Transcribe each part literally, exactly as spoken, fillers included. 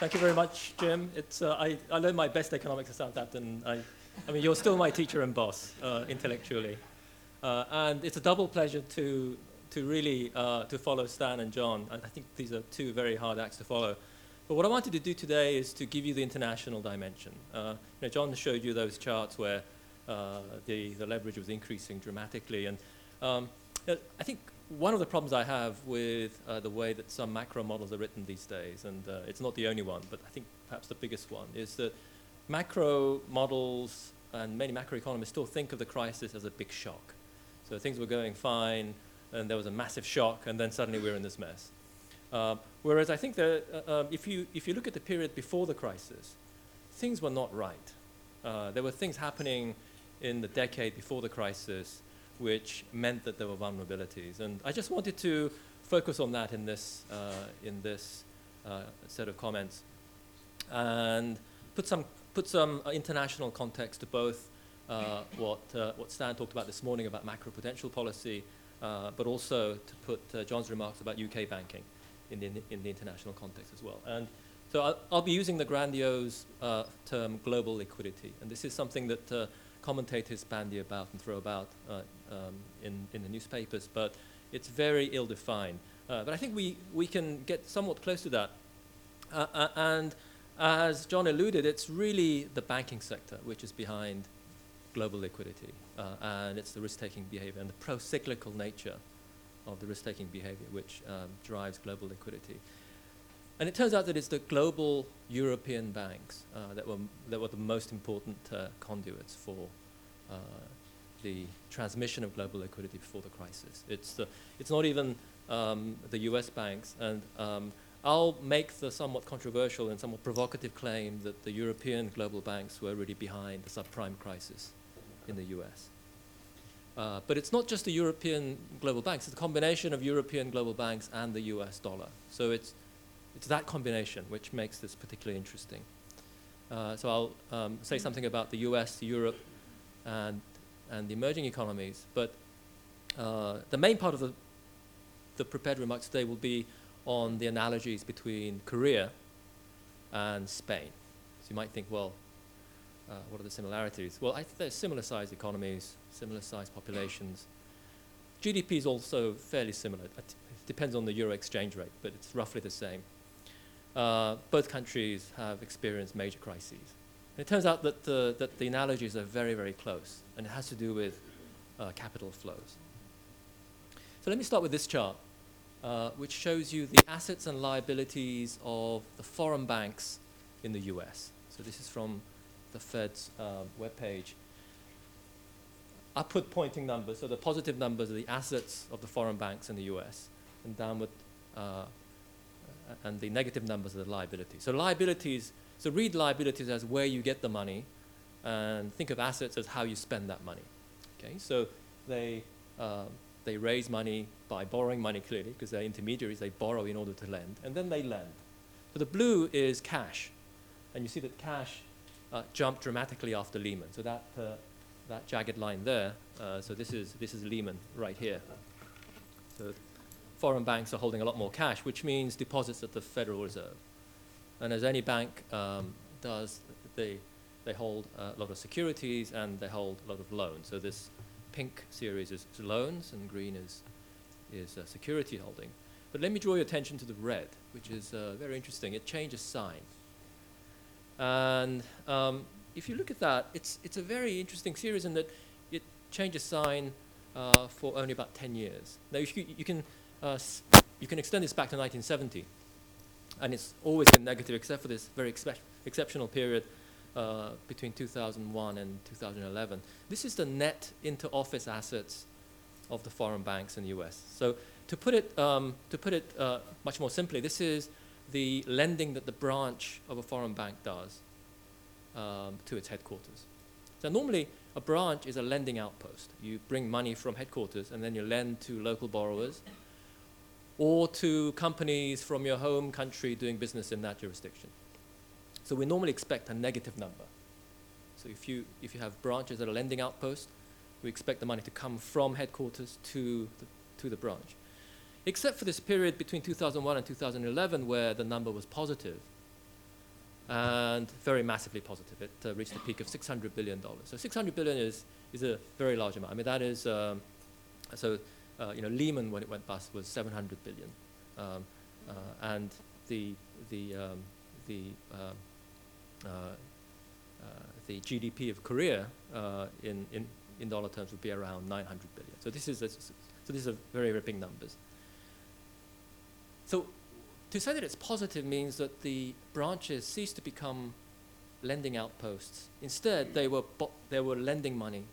Thank you very much, Jim. It's, uh, I, I learned my best economics at Southampton. I, I mean, you're still my teacher and boss, uh, intellectually. Uh, and it's a double pleasure to, to really uh, to follow Stan and John. I, I think these are two very hard acts to follow. But what I wanted to do today is to give you the international dimension. Uh, you know, John showed you those charts where uh, the, the leverage was increasing dramatically. And um, you know, I think one of the problems I have with uh, the way that some macro models are written these days, and uh, it's not the only one, but I think perhaps the biggest one, is that macro models and many macroeconomists still think of the crisis as a big shock. So things were going fine, and there was a massive shock, and then suddenly we're in this mess. Uh, whereas I think that uh, uh, if you if you look at the period before the crisis, things were not right. Uh, there were things happening in the decade before the crisis which meant that there were vulnerabilities, and I just wanted to focus on that in this uh, in this uh, set of comments, and put some put some international context to both uh, what uh, what Stan talked about this morning about macroprudential policy, uh, but also to put uh, John's remarks about U K banking in the, in the international context as well. And so I'll, I'll be using the grandiose uh, term global liquidity, and this is something that uh, commentators bandy about and throw about uh, um, in, in the newspapers, but it's very ill-defined. Uh, but I think we, we can get somewhat close to that. Uh, uh, and as John alluded, it's really the banking sector which is behind global liquidity, uh, and it's the risk-taking behavior and the pro-cyclical nature of the risk-taking behavior which um, drives global liquidity. And it turns out that it's the global European banks uh, that, were, that were the most important uh, conduits for uh, the transmission of global liquidity before the crisis. It's, the, it's not even um, the U S banks, and um, I'll make the somewhat controversial and somewhat provocative claim that the European global banks were really behind the subprime crisis in the U S. Uh, but it's not just the European global banks, it's a combination of European global banks and the U S dollar. So it's, it's that combination which makes this particularly interesting. Uh, so I'll um, say something about the U S, Europe, and, and the emerging economies, but uh, the main part of the, the prepared remarks today will be on the analogies between Korea and Spain. So you might think, well, Uh, what are the similarities? Well, I think they're similar-sized economies, similar-sized populations. G D P is also fairly similar. It depends on the euro exchange rate, but it's roughly the same. Uh, both countries have experienced major crises. And it turns out that the, that the analogies are very, very close, and it has to do with uh, capital flows. So let me start with this chart, uh, which shows you the assets and liabilities of the foreign banks in the U S. So this is from the Fed's uh, webpage. Upward pointing numbers, so the positive numbers are the assets of the foreign banks in the U S, and downward, uh, and the negative numbers are the liabilities. So liabilities, so read liabilities as where you get the money, and think of assets as how you spend that money. Okay, so they, uh, they raise money by borrowing money, clearly, because they're intermediaries, they borrow in order to lend, and then they lend. So the blue is cash, and you see that cash Uh, jumped dramatically after Lehman. So that, uh, that jagged line there, uh, so this is, this is Lehman right here. So foreign banks are holding a lot more cash, which means deposits at the Federal Reserve. And as any bank um, does, they, they hold a lot of securities and they hold a lot of loans. So this pink series is loans and green is, is uh, security holding. But let me draw your attention to the red, which is uh, very interesting. It changes sign. And um, if you look at that, it's, it's a very interesting series in that it changes sign uh, for only about ten years. Now, you, you, can, uh, you can extend this back to nineteen seventy, and it's always been negative except for this very exce exceptional period uh, between two thousand one and two thousand eleven. This is the net inter-office assets of the foreign banks in the U S. So to put it, um, to put it uh, much more simply, this is the lending that the branch of a foreign bank does um, to its headquarters. So normally, a branch is a lending outpost. You bring money from headquarters, and then you lend to local borrowers or to companies from your home country doing business in that jurisdiction. So we normally expect a negative number. So if you, if you have branches that are lending outposts, we expect the money to come from headquarters to the, to the branch. Except for this period between two thousand one and two thousand eleven where the number was positive, and very massively positive. It uh, reached a peak of six hundred billion dollars. So six hundred billion dollars is, is a very large amount. I mean, that is, um, so, uh, you know, Lehman, when it went bust, was seven hundred billion dollars. Um, uh, and the, the, um, the, uh, uh, uh, the G D P of Korea uh, in, in, in dollar terms would be around nine hundred billion dollars. So this is a, so these are very, very big numbers. So to say that it's positive means that the branches ceased to become lending outposts. Instead, they were, they were lending money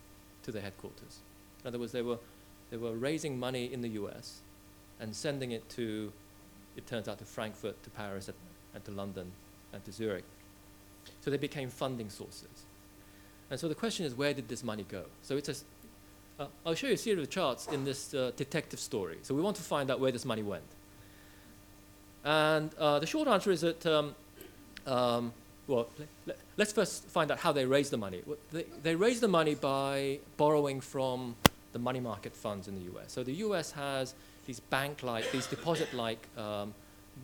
to their headquarters. In other words, they were, they were raising money in the U S and sending it to, it turns out, to Frankfurt, to Paris, and, and to London, and to Zurich. So they became funding sources. And so the question is, where did this money go? So it's a, uh, I'll show you a series of charts in this uh, detective story. So we want to find out where this money went. And uh, the short answer is that, um, um, well, le let's first find out how they raised the money. Well, they, they raised the money by borrowing from the money market funds in the U S. So the U S has these bank-like, these deposit-like um,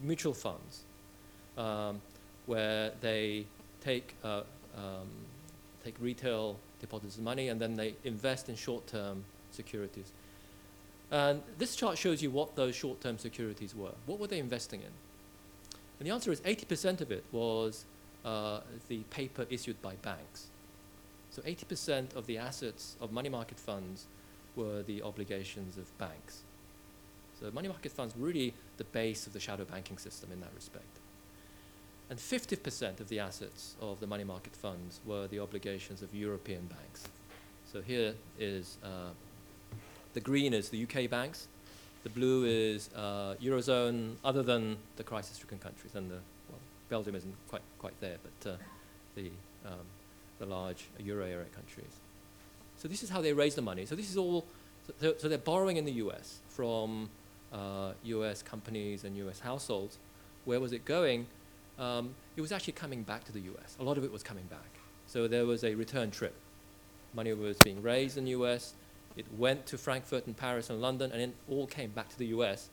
mutual funds um, where they take, uh, um, take retail depositors' money and then they invest in short-term securities. And this chart shows you what those short-term securities were. What were they investing in? And the answer is eighty percent of it was uh, the paper issued by banks. So eighty percent of the assets of money market funds were the obligations of banks. So money market funds were really the base of the shadow banking system in that respect. And fifty percent of the assets of the money market funds were the obligations of European banks. So here is uh, the green is the U K banks, the blue is uh, Eurozone, other than the crisis-stricken countries, and the, well, Belgium isn't quite quite there, but uh, the um, the large Euro area countries. So this is how they raise the money. So this is all. So, so they're borrowing in the U S from uh, U S companies and U S households. Where was it going? Um, it was actually coming back to the U S. A lot of it was coming back. So there was a return trip. Money was being raised in the U S. It went to Frankfurt and Paris and London, and it all came back to the U S.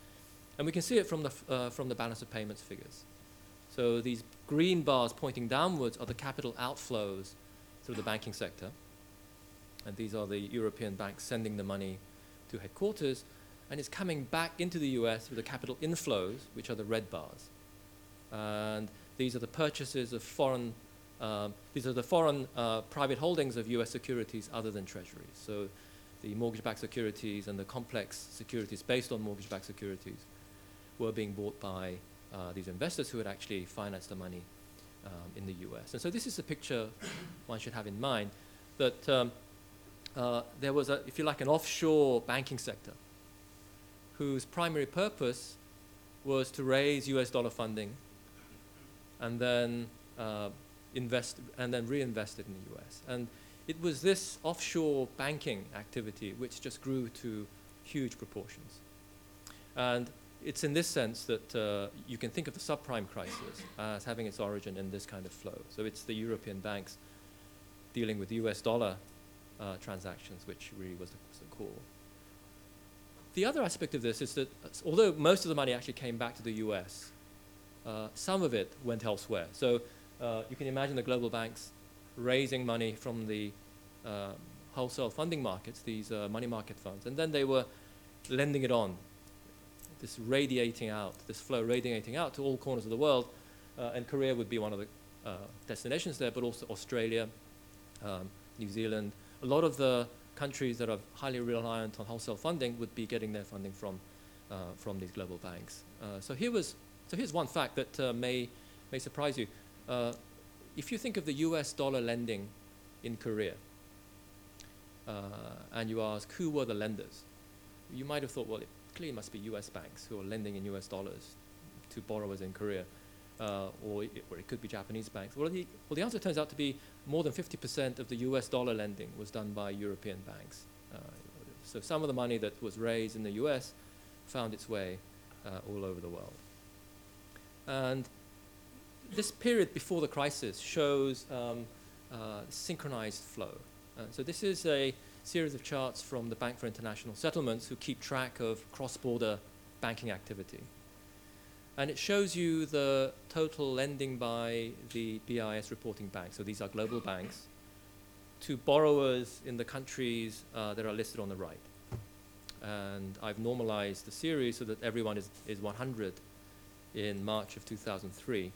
And we can see it from the, f uh, from the balance of payments figures. So these green bars pointing downwards are the capital outflows through the banking sector. And these are the European banks sending the money to headquarters. And it's coming back into the U S with the capital inflows, which are the red bars. And these are the purchases of foreign, uh, these are the foreign uh, private holdings of U S securities other than treasuries. So the mortgage-backed securities and the complex securities based on mortgage-backed securities were being bought by uh, these investors who had actually financed the money um, in the U S. And so this is a picture one should have in mind, that um, uh, there was, a, if you like, an offshore banking sector whose primary purpose was to raise U S dollar funding and then, uh, invest, and then reinvest it in the U S. And it was this offshore banking activity which just grew to huge proportions. And it's in this sense that uh, you can think of the subprime crisis as having its origin in this kind of flow. So it's the European banks dealing with U S dollar uh, transactions, which really was the, was the core. The other aspect of this is that although most of the money actually came back to the U S, uh, some of it went elsewhere. So uh, you can imagine the global banks raising money from the uh, wholesale funding markets, these uh, money market funds, and then they were lending it on, this radiating out, this flow radiating out to all corners of the world, uh, and Korea would be one of the uh, destinations there, but also Australia, um, New Zealand. A lot of the countries that are highly reliant on wholesale funding would be getting their funding from, uh, from these global banks. Uh, so, here was, so here's one fact that uh, may, may surprise you. Uh, If you think of the U S dollar lending in Korea, uh, and you ask who were the lenders, you might have thought, well, it clearly must be U S banks who are lending in U S dollars to borrowers in Korea, uh, or, it, or it could be Japanese banks. Well, the, well, the answer turns out to be more than fifty percent of the U S dollar lending was done by European banks. Uh, so some of the money that was raised in the U S found its way uh, all over the world. And this period before the crisis shows um, uh, synchronized flow. Uh, so this is a series of charts from the Bank for International Settlements who keep track of cross-border banking activity. And it shows you the total lending by the B I S reporting banks. So these are global banks to borrowers in the countries uh, that are listed on the right. And I've normalized the series so that everyone is, is one hundred in March of two thousand three.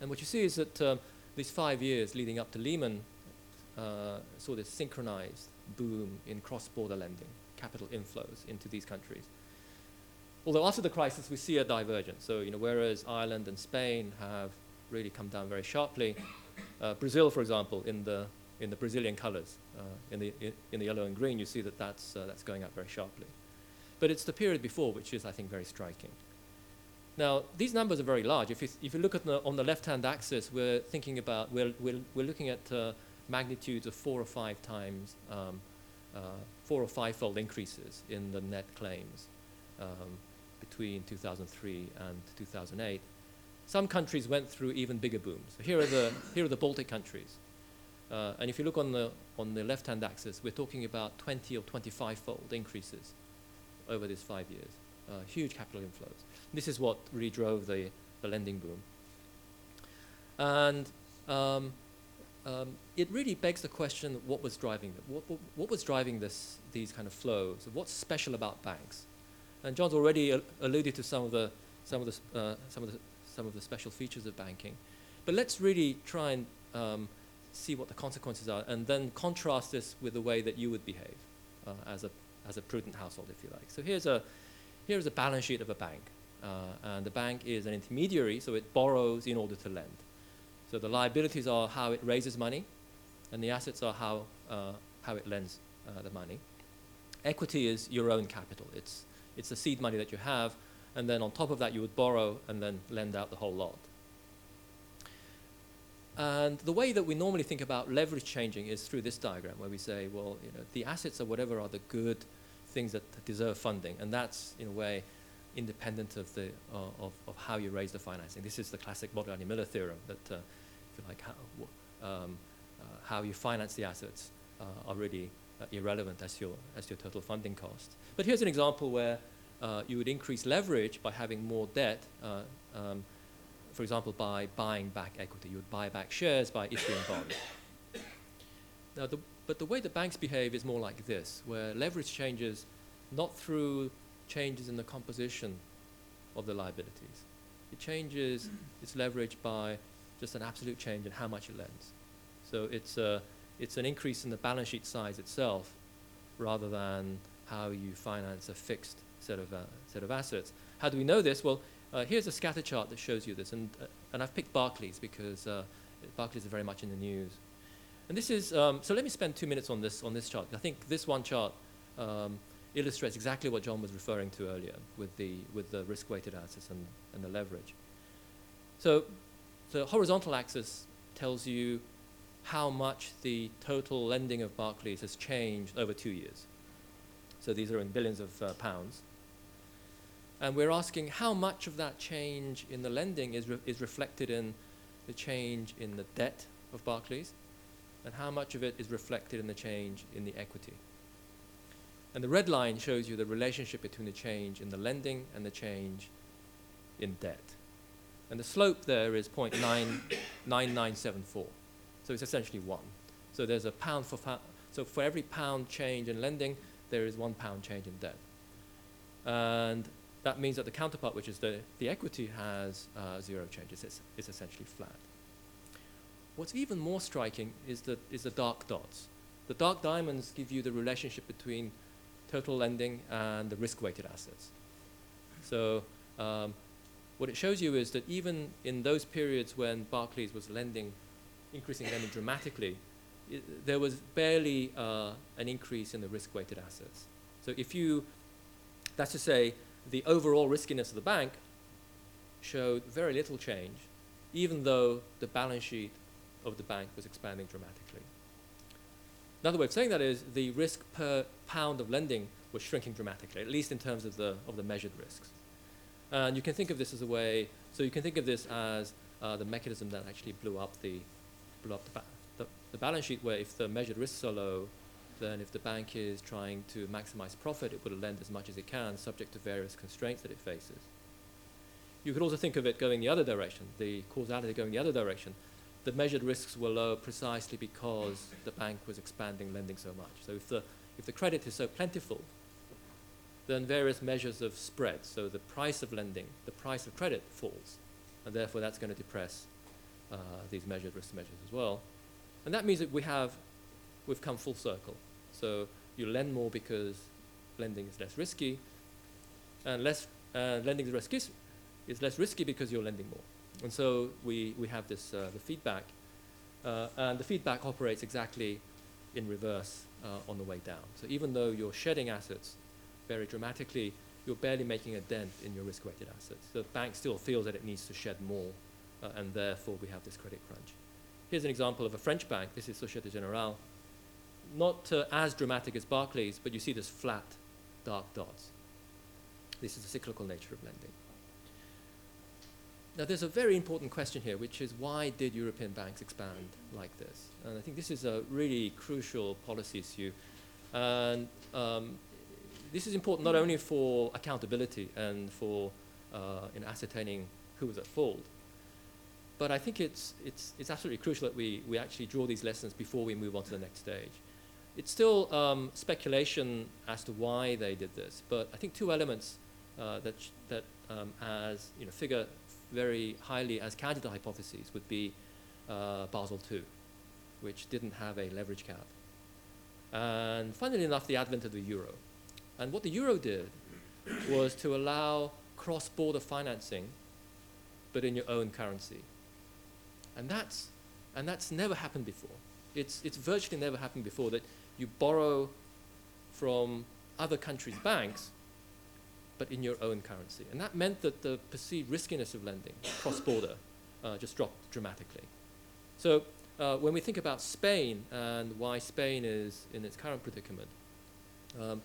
And what you see is that um, these five years leading up to Lehman uh, saw this synchronized boom in cross-border lending, capital inflows into these countries. Although after the crisis, we see a divergence. So, you know, whereas Ireland and Spain have really come down very sharply, uh, Brazil, for example, in the in the Brazilian colors, uh, in the in the yellow and green, you see that that's uh, that's going up very sharply. But it's the period before which is, I think, very striking. Now, these numbers are very large. If you if you look at the, on the left-hand axis, we're thinking about we're we're we're looking at uh, magnitudes of four or five times, um, uh, four or five-fold increases in the net claims. Um, between two thousand three and two thousand eight, some countries went through even bigger booms. So here are the here are the Baltic countries, uh, and if you look on the on the left-hand axis, we're talking about twenty or twenty-five-fold increases over these five years. Uh, huge capital inflows. This is what really drove the the lending boom. And um, um, it really begs the question: what was driving them? What, what what was driving this these kind of flows? What's special about banks? And John's already al alluded to some of the some of the uh, some of the some of the special features of banking, but let's really try and um, see what the consequences are, and then contrast this with the way that you would behave uh, as a as a prudent household, if you like. So here's a here's a balance sheet of a bank, uh, and the bank is an intermediary, so it borrows in order to lend. So the liabilities are how it raises money, and the assets are how uh, how it lends uh, the money. Equity is your own capital. It's It's the seed money that you have, and then on top of that you would borrow and then lend out the whole lot. And the way that we normally think about leverage changing is through this diagram, where we say, well, you know, the assets or whatever are the good things that deserve funding, and that's in a way independent of the uh, of, of how you raise the financing. This is the classic Modigliani Miller theorem that, uh, if you like, how um, uh, how you finance the assets uh, are really Uh, irrelevant as your as your total funding cost. But here's an example where uh, you would increase leverage by having more debt, uh, um, for example, by buying back equity. You would buy back shares by issuing bonds. Now, the, but the way that banks behave is more like this, where leverage changes not through changes in the composition of the liabilities. It changes its leverage by just an absolute change in how much it lends. So it's a uh, It's an increase in the balance sheet size itself, rather than how you finance a fixed set of uh, set of assets. How do we know this? Well, uh, here's a scatter chart that shows you this, and uh, and I've picked Barclays because uh, Barclays is very much in the news. And this is um, so. Let me spend two minutes on this on this chart. I think this one chart um, illustrates exactly what John was referring to earlier with the with the risk-weighted assets and and the leverage. So, the horizontal axis tells you how much the total lending of Barclays has changed over two years. So these are in billions of uh, pounds. And we're asking how much of that change in the lending is, re is reflected in the change in the debt of Barclays, and how much of it is reflected in the change in the equity. And the red line shows you the relationship between the change in the lending and the change in debt. And the slope there is zero point nine nine nine seven four. So it's essentially one. So there's a pound for pound. So for every pound change in lending, there is one pound change in debt. And that means that the counterpart, which is the, the equity, has uh, zero changes. It's, it's essentially flat. What's even more striking is the, is the dark dots. The dark diamonds give you the relationship between total lending and the risk-weighted assets. So um, what it shows you is that even in those periods when Barclays was lending increasing lending dramatically, I, there was barely uh, an increase in the risk-weighted assets. So if you, that's to say, the overall riskiness of the bank showed very little change, even though the balance sheet of the bank was expanding dramatically. Another way of saying that is the risk per pound of lending was shrinking dramatically, at least in terms of the, of the measured risks. And you can think of this as a way, so you can think of this as uh, the mechanism that actually blew up the up the, ba the, the balance sheet, where if the measured risks are low, then if the bank is trying to maximize profit, it will lend as much as it can, subject to various constraints that it faces. You could also think of it going the other direction, the causality going the other direction. The measured risks were low precisely because the bank was expanding lending so much. So if the, if the credit is so plentiful, then various measures of spread, so the price of lending, the price of credit falls, and therefore that's going to depress uh, these measured risk measures as well. And that means that we have, we've come full circle. So you lend more because lending is less risky, and less uh, lending is, risky, is less risky because you're lending more. And so we, we have this uh, the feedback, uh, and the feedback operates exactly in reverse uh, on the way down. So even though you're shedding assets very dramatically, you're barely making a dent in your risk-weighted assets. The bank still feels that it needs to shed more, uh, and therefore we have this credit crunch. Here's an example of a French bank. This is Société Générale. Not uh, as dramatic as Barclays, but you see this flat, dark dots. This is the cyclical nature of lending. Now, there's a very important question here, which is why did European banks expand like this? And I think this is a really crucial policy issue. And um, this is important not only for accountability and for uh, in ascertaining who was at fault, but I think it's, it's, it's absolutely crucial that we, we actually draw these lessons before we move on to the next stage. It's still um, speculation as to why they did this, but I think two elements uh, that, sh that um, as, you know, figure very highly as candidate hypotheses would be uh, Basel two, which didn't have a leverage cap. And funnily enough, the advent of the euro. And what the euro did was to allow cross-border financing, but in your own currency. And that's, and that's never happened before. It's, it's virtually never happened before that you borrow from other countries' banks, but in your own currency. And that meant that the perceived riskiness of lending cross-border uh, just dropped dramatically. So uh, when we think about Spain and why Spain is in its current predicament, um,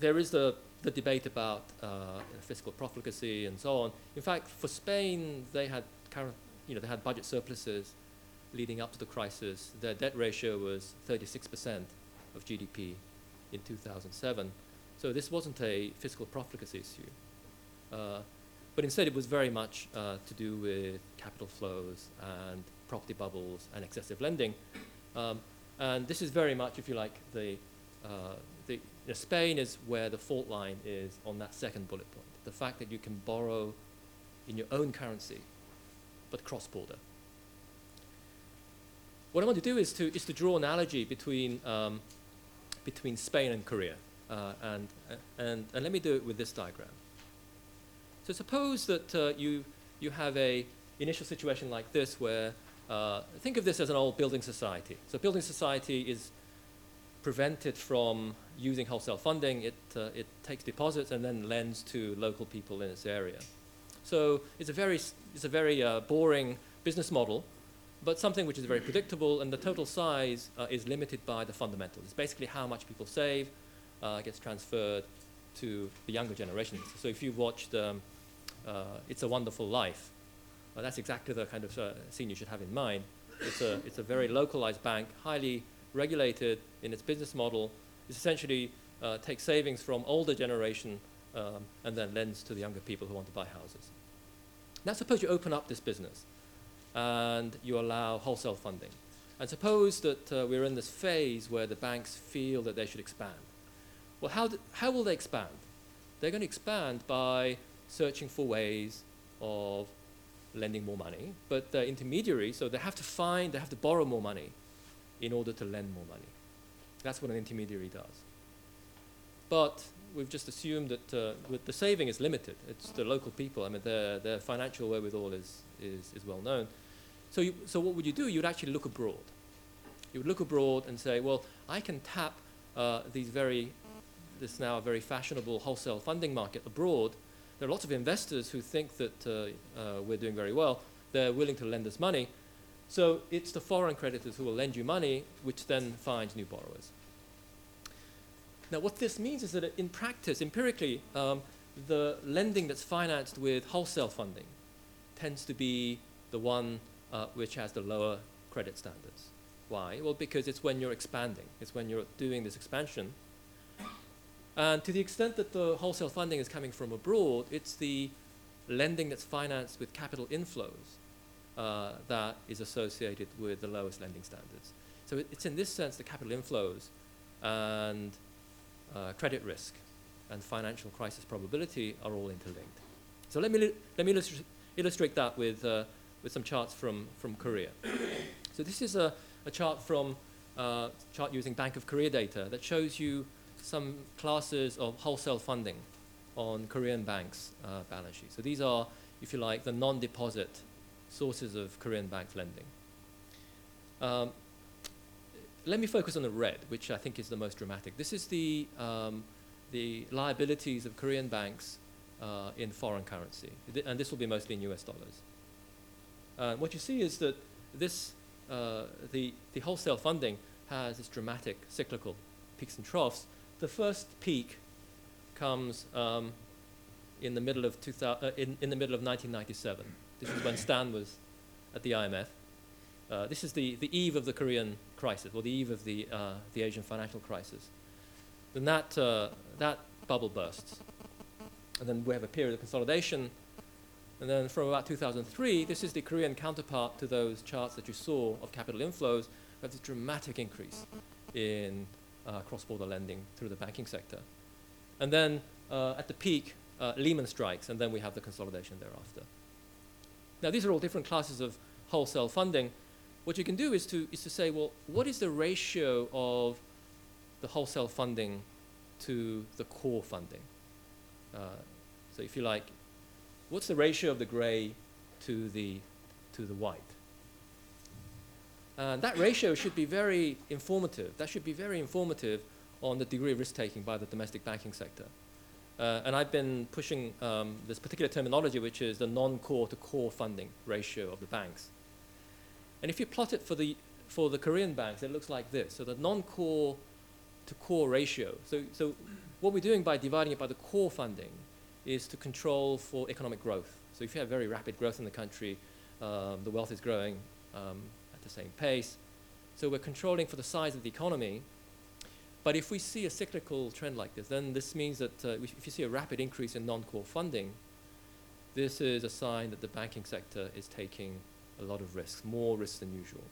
there is the, the debate about uh, fiscal profligacy and so on. In fact, for Spain, they had current You know, they had budget surpluses leading up to the crisis. Their debt ratio was thirty-six percent of G D P in two thousand seven. So this wasn't a fiscal profligacy issue. Uh, but instead, it was very much uh, to do with capital flows and property bubbles and excessive lending. Um, and this is very much, if you like, the, uh, the you know, Spain is where the fault line is on that second bullet point, the fact that you can borrow in your own currency but cross-border. What I want to do is to, is to draw an analogy between, um, between Spain and Korea. Uh, and, and, and let me do it with this diagram. So suppose that uh, you, you have an initial situation like this where, uh, think of this as an old building society. So building society is prevented from using wholesale funding. It, uh, it takes deposits and then lends to local people in its area. So it's a very, it's a very uh, boring business model, but something which is very predictable, and the total size uh, is limited by the fundamentals. It's basically how much people save uh, gets transferred to the younger generations. So if you watched um, uh, It's a Wonderful Life, uh, that's exactly the kind of uh, scene you should have in mind. It's a, it's a very localized bank, highly regulated in its business model. It essentially uh, takes savings from older generation Um, and then lends to the younger people who want to buy houses. Now suppose you open up this business and you allow wholesale funding. And suppose that uh, we're in this phase where the banks feel that they should expand. Well, how, do, how will they expand? They're going to expand by searching for ways of lending more money, but they're intermediary, so they have to find, they have to borrow more money in order to lend more money. That's what an intermediary does. But we've just assumed that uh, with the saving is limited. It's the local people. I mean, their, their financial wherewithal is, is, is well known. So, you, so what would you do? You'd actually look abroad. You would look abroad and say, well, I can tap uh, these very, this now very fashionable wholesale funding market abroad. There are lots of investors who think that uh, uh, we're doing very well. They're willing to lend us money. So it's the foreign creditors who will lend you money, which then finds new borrowers. Now, what this means is that in practice, empirically, um, the lending that's financed with wholesale funding tends to be the one uh, which has the lower credit standards. Why? Well, because it's when you're expanding. It's when you're doing this expansion. And to the extent that the wholesale funding is coming from abroad, it's the lending that's financed with capital inflows uh, that is associated with the lowest lending standards. So it, it's in this sense the capital inflows and uh, credit risk and financial crisis probability are all interlinked. So let me, let me illustra illustrate that with, uh, with some charts from, from Korea. So this is a, a chart from uh, chart using Bank of Korea data that shows you some classes of wholesale funding on Korean banks' uh, balance sheets. So these are, if you like, the non-deposit sources of Korean banks' lending. Um, let me focus on the red, which I think is the most dramatic. This is the, um, the liabilities of Korean banks uh, in foreign currency, Th and this will be mostly in U S dollars. Uh, what you see is that this, uh, the, the wholesale funding has this dramatic cyclical peaks and troughs. The first peak comes um, in the middle of two thousand, uh, in, in the middle of nineteen ninety-seven. This is when Stan was at the I M F. Uh, this is the, the eve of the Korean crisis, or the eve of the, uh, the Asian financial crisis. Then that, uh, that bubble bursts. And then we have a period of consolidation. And then from about two thousand three, this is the Korean counterpart to those charts that you saw of capital inflows. We have this dramatic increase in uh, cross-border lending through the banking sector. And then uh, at the peak, uh, Lehman strikes, and then we have the consolidation thereafter. Now, these are all different classes of wholesale funding. What you can do is to, is to say, well, what is the ratio of the wholesale funding to the core funding? Uh, so if you like, what's the ratio of the gray to the, to the white? And that ratio should be very informative. That should be very informative on the degree of risk-taking by the domestic banking sector. Uh, and I've been pushing um, this particular terminology, which is the non-core to core funding ratio of the banks. And if you plot it for the, for the Korean banks, it looks like this. So the non-core to core ratio. So, so what we're doing by dividing it by the core funding is to control for economic growth. So if you have very rapid growth in the country, um, the wealth is growing um, at the same pace. So we're controlling for the size of the economy. But if we see a cyclical trend like this, then this means that uh, if you see a rapid increase in non-core funding, this is a sign that the banking sector is taking a lot of risks, more risks than usual.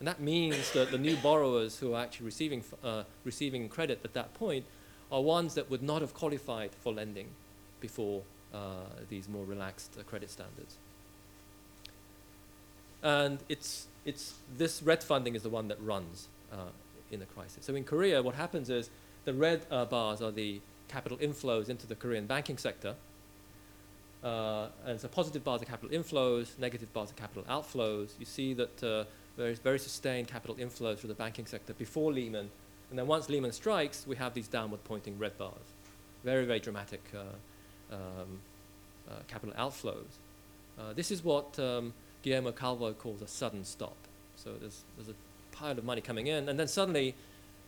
And that means that the new borrowers who are actually receiving, uh, receiving credit at that point are ones that would not have qualified for lending before uh, these more relaxed uh, credit standards. And it's, it's, this red funding is the one that runs uh, in the crisis. So in Korea, what happens is the red uh, bars are the capital inflows into the Korean banking sector. Uh, and so positive bars are capital inflows, negative bars are capital outflows. You see that uh, there is very sustained capital inflows through the banking sector before Lehman. And then once Lehman strikes, we have these downward pointing red bars. Very, very dramatic uh, um, uh, capital outflows. Uh, this is what um, Guillermo Calvo calls a sudden stop. So there's, there's a pile of money coming in, and then suddenly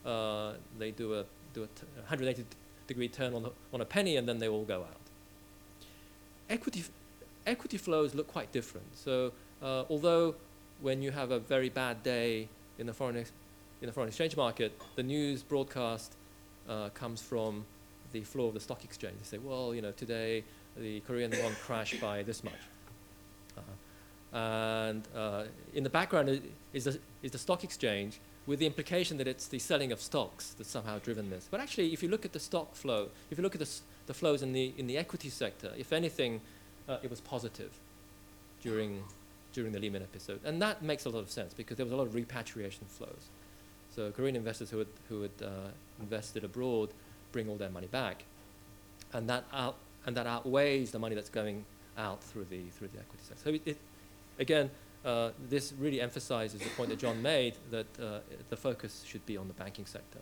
uh, they do a do a t one hundred eighty degree turn on the, on a penny, and then they all go out. Equity f equity flows look quite different. So uh, although when you have a very bad day in the foreign ex in the foreign exchange market, the news broadcast uh, comes from the floor of the stock exchange. They say, well, you know, today the Korean won crashed by this much. Uh-huh. And uh, in the background is the, is the stock exchange, with the implication that it's the selling of stocks that's somehow driven this. But actually, if you look at the stock flow, if you look at the, s the flows in the, in the equity sector, if anything, uh, it was positive during, during the Lehman episode. And that makes a lot of sense, because there was a lot of repatriation flows. So Korean investors who had, who had uh, invested abroad bring all their money back. And that, out, and that outweighs the money that's going out through the, through the equity sector. So it, it, Again, uh, this really emphasizes the point that John made, that uh, the focus should be on the banking sector.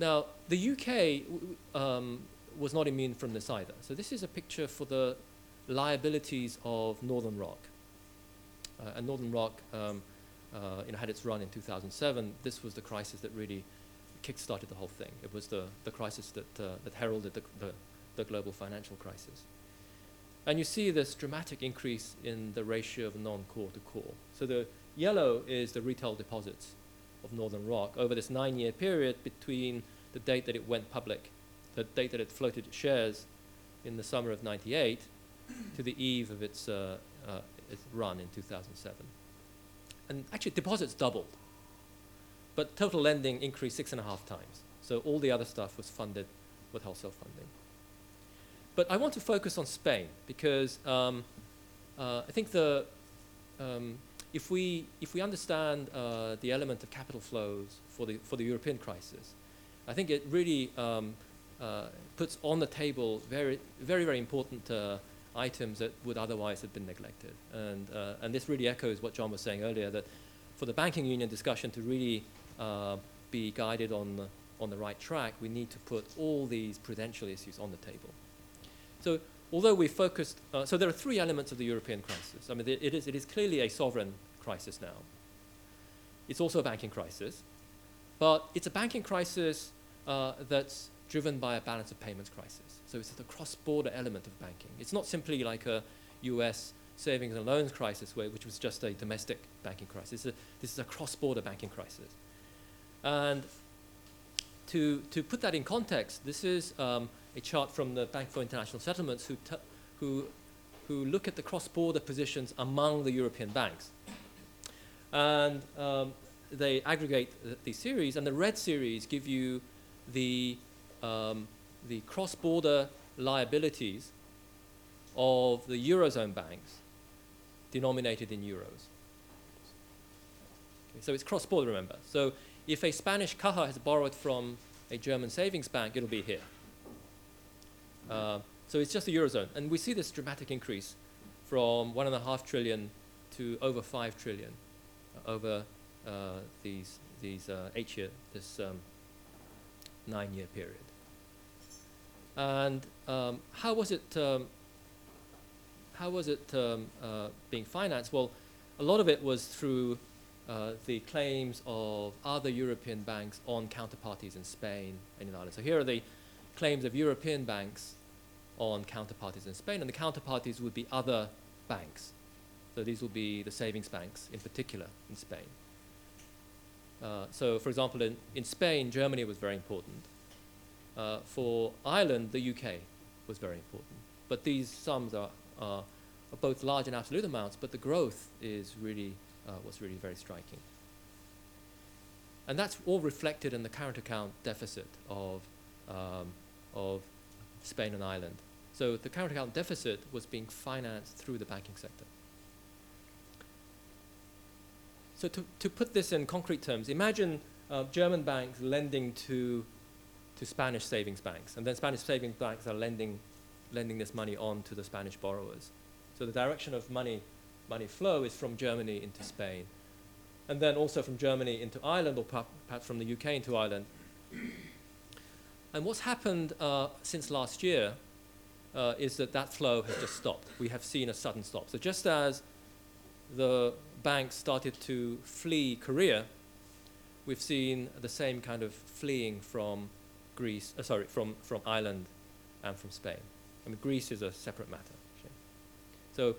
Now, the U K w um, was not immune from this either. So this is a picture for the liabilities of Northern Rock. Uh, and Northern Rock um, uh, you know, had its run in two thousand seven. This was the crisis that really kick-started the whole thing. It was the, the crisis that, uh, that heralded the, the, the global financial crisis. And you see this dramatic increase in the ratio of non-core to core. So the yellow is the retail deposits of Northern Rock over this nine-year period between the date that it went public, the date that it floated shares in the summer of ninety-eight, to the eve of its, uh, uh, its run in two thousand seven. And actually, deposits doubled. But total lending increased six and a half times. So all the other stuff was funded with wholesale funding. But I want to focus on Spain, because um, uh, I think the, um, if, we, if we understand uh, the element of capital flows for the, for the European crisis, I think it really um, uh, puts on the table very, very, very important uh, items that would otherwise have been neglected. And, uh, and this really echoes what John was saying earlier, that for the banking union discussion to really uh, be guided on the, on the right track, we need to put all these prudential issues on the table. So although we focused, uh, so there are three elements of the European crisis. I mean, it is, it is clearly a sovereign crisis now. It's also a banking crisis, but it's a banking crisis uh, that's driven by a balance of payments crisis. So it's the cross-border element of banking. It's not simply like a U S savings and loans crisis, where, which was just a domestic banking crisis. A, this is a cross-border banking crisis. And to, to put that in context, this is, um, a chart from the Bank for International Settlements who, t who, who look at the cross-border positions among the European banks. And um, they aggregate th these series, and the red series give you the, um, the cross-border liabilities of the Eurozone banks denominated in euros. Okay, so it's cross-border, remember. So if a Spanish caja has borrowed from a German savings bank, it'll be here. Uh, so it's just the Eurozone. And we see this dramatic increase from one and a half trillion to over five trillion uh, over uh, these, these uh, eight year, this um, nine year period. And um, how was it, um, how was it um, uh, being financed? Well, a lot of it was through uh, the claims of other European banks on counterparties in Spain and in Ireland. So here are the claims of European banks on counterparties in Spain, and the counterparties would be other banks. So these will be the savings banks in particular in Spain. Uh, so for example, in, in Spain, Germany was very important. Uh, for Ireland, the U K was very important. But these sums are, are, are both large in absolute amounts, but the growth is really, uh, was really very striking. And that's all reflected in the current account deficit of Um, of Spain and Ireland. So the current account deficit was being financed through the banking sector. So to, to put this in concrete terms, imagine uh, German banks lending to, to Spanish savings banks, and then Spanish savings banks are lending, lending this money on to the Spanish borrowers. So the direction of money, money flow is from Germany into Spain, and then also from Germany into Ireland, or perhaps from the U K into Ireland. And what's happened uh, since last year uh, is that that flow has just stopped. We have seen a sudden stop. So just as the banks started to flee Korea, we've seen the same kind of fleeing from Greece, uh, sorry, from, from Ireland and from Spain. I mean, Greece is a separate matter. Actually. So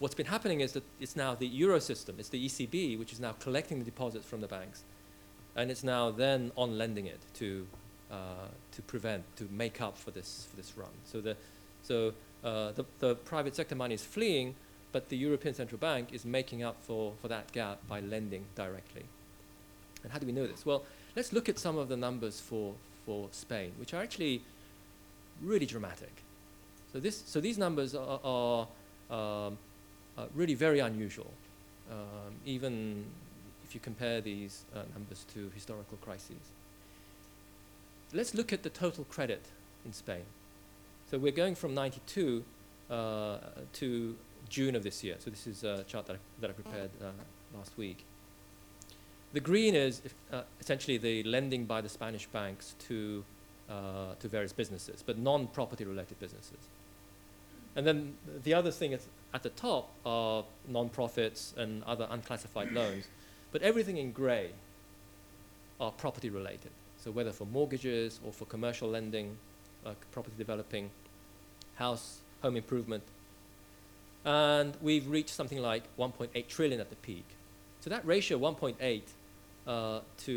what's been happening is that it's now the euro system, it's the E C B, which is now collecting the deposits from the banks, and it's now then on lending it to Uh, to prevent, to make up for this for this run. So the so uh, the, the private sector money is fleeing, but the European Central Bank is making up for for that gap by lending directly. And how do we know this? Well, let's look at some of the numbers for for Spain, which are actually really dramatic. So this so these numbers are, are, um, are really very unusual, um, even if you compare these uh, numbers to historical crises. Let's look at the total credit in Spain. So we're going from ninety-two uh, to June of this year. So this is a chart that I, that I prepared uh, last week. The green is if, uh, essentially the lending by the Spanish banks to, uh, to various businesses, but non-property related businesses. And then the other thing is at the top are non-profits and other unclassified loans, but everything in gray are property related. So whether for mortgages or for commercial lending, uh, property developing, house, home improvement. And we've reached something like one point eight trillion at the peak. So that ratio, one point eight uh, to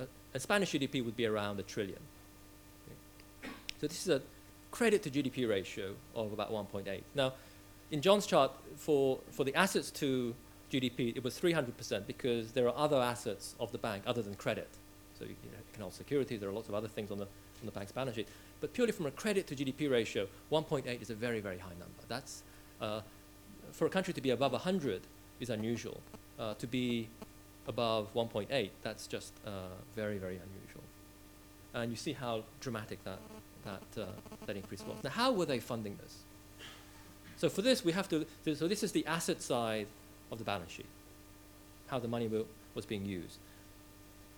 uh, a Spanish G D P would be around a trillion. Okay. So this is a, credit to G D P ratio of about one point eight. Now, in John's chart, for, for the assets to G D P, it was three hundred percent because there are other assets of the bank other than credit. So you, you know, you can hold securities, there are lots of other things on the, on the bank's balance sheet. But purely from a credit to G D P ratio, one point eight is a very, very high number. That's, uh, for a country to be above one hundred is unusual. Uh, to be above one point eight, that's just uh, very, very unusual. And you see how dramatic that, that, uh, that increase was. Now, how were they funding this? So for this, we have to, so this is the asset side of the balance sheet, how the money will, was being used.